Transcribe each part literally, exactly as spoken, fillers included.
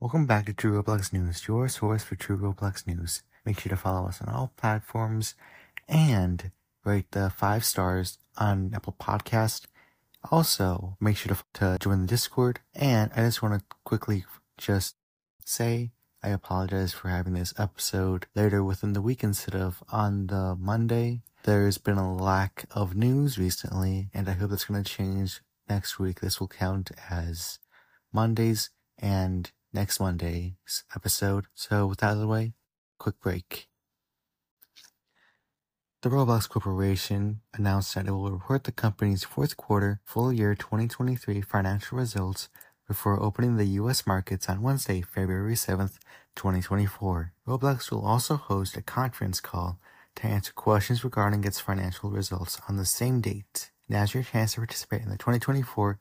Welcome back to True Roblox News, your source for True Roblox News. Make sure to follow us on all platforms and rate the five stars on Apple Podcast. Also, make sure to, to join the Discord. And I just want to quickly just say I apologize for having this episode later within the week instead of on the Monday. There's been a lack of news recently, and I hope that's going to change next week. This will count as Mondays and next Monday's episode. So with that out of the way, quick break. The Roblox Corporation announced that it will report the company's fourth quarter full year twenty twenty-three financial results before opening the U S markets on Wednesday, February seventh, twenty twenty-four. Roblox will also host a conference call to answer questions regarding its financial results on the same date. Now's your chance to participate in the twenty twenty-four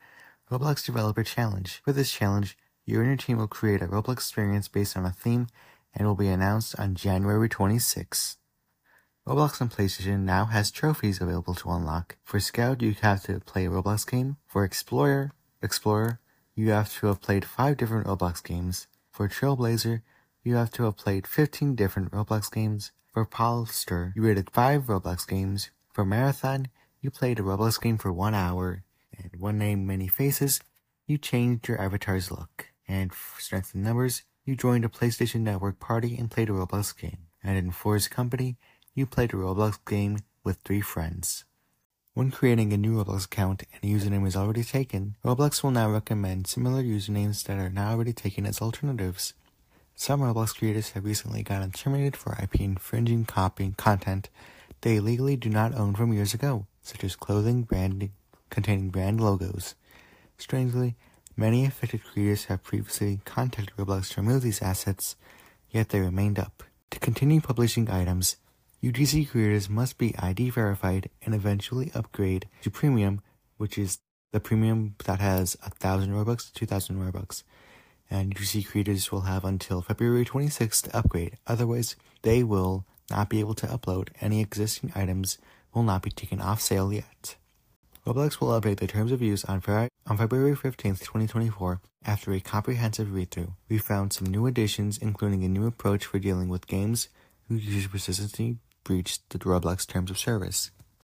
Roblox Developer Challenge. For this challenge, you and your team will create a Roblox experience based on a theme and will be announced on January twenty-sixth. Roblox on PlayStation now has trophies available to unlock. For Scout, you have to play a Roblox game. For Explorer, Explorer, you have to have played five different Roblox games. For Trailblazer, you have to have played fifteen different Roblox games. For Polster, you rated five Roblox games. For Marathon, you played a Roblox game for one hour. And One Name Many Faces, you changed your avatar's look. And for Strength in Numbers, you joined a PlayStation Network party and played a Roblox game. And in Force Company, you played a Roblox game with three friends. When creating a new Roblox account and a username is already taken, Roblox will now recommend similar usernames that are now already taken as alternatives. Some Roblox creators have recently gotten terminated for I P infringing copying content they legally do not own from years ago, such as clothing brand containing brand logos. Strangely, many affected creators have previously contacted Roblox to remove these assets, yet they remained up. To continue publishing items, U G C creators must be I D verified and eventually upgrade to Premium, which is the Premium that has one thousand Robux to two thousand Robux. And U G C creators will have until February twenty-sixth to upgrade, otherwise they will not be able to upload. Any existing items will not be taken off sale yet. Roblox will update the terms of use on February fifteenth, twenty twenty-four, after a comprehensive read-through. We found some new additions, including a new approach for dealing with games who users persistently breached the Roblox terms of service.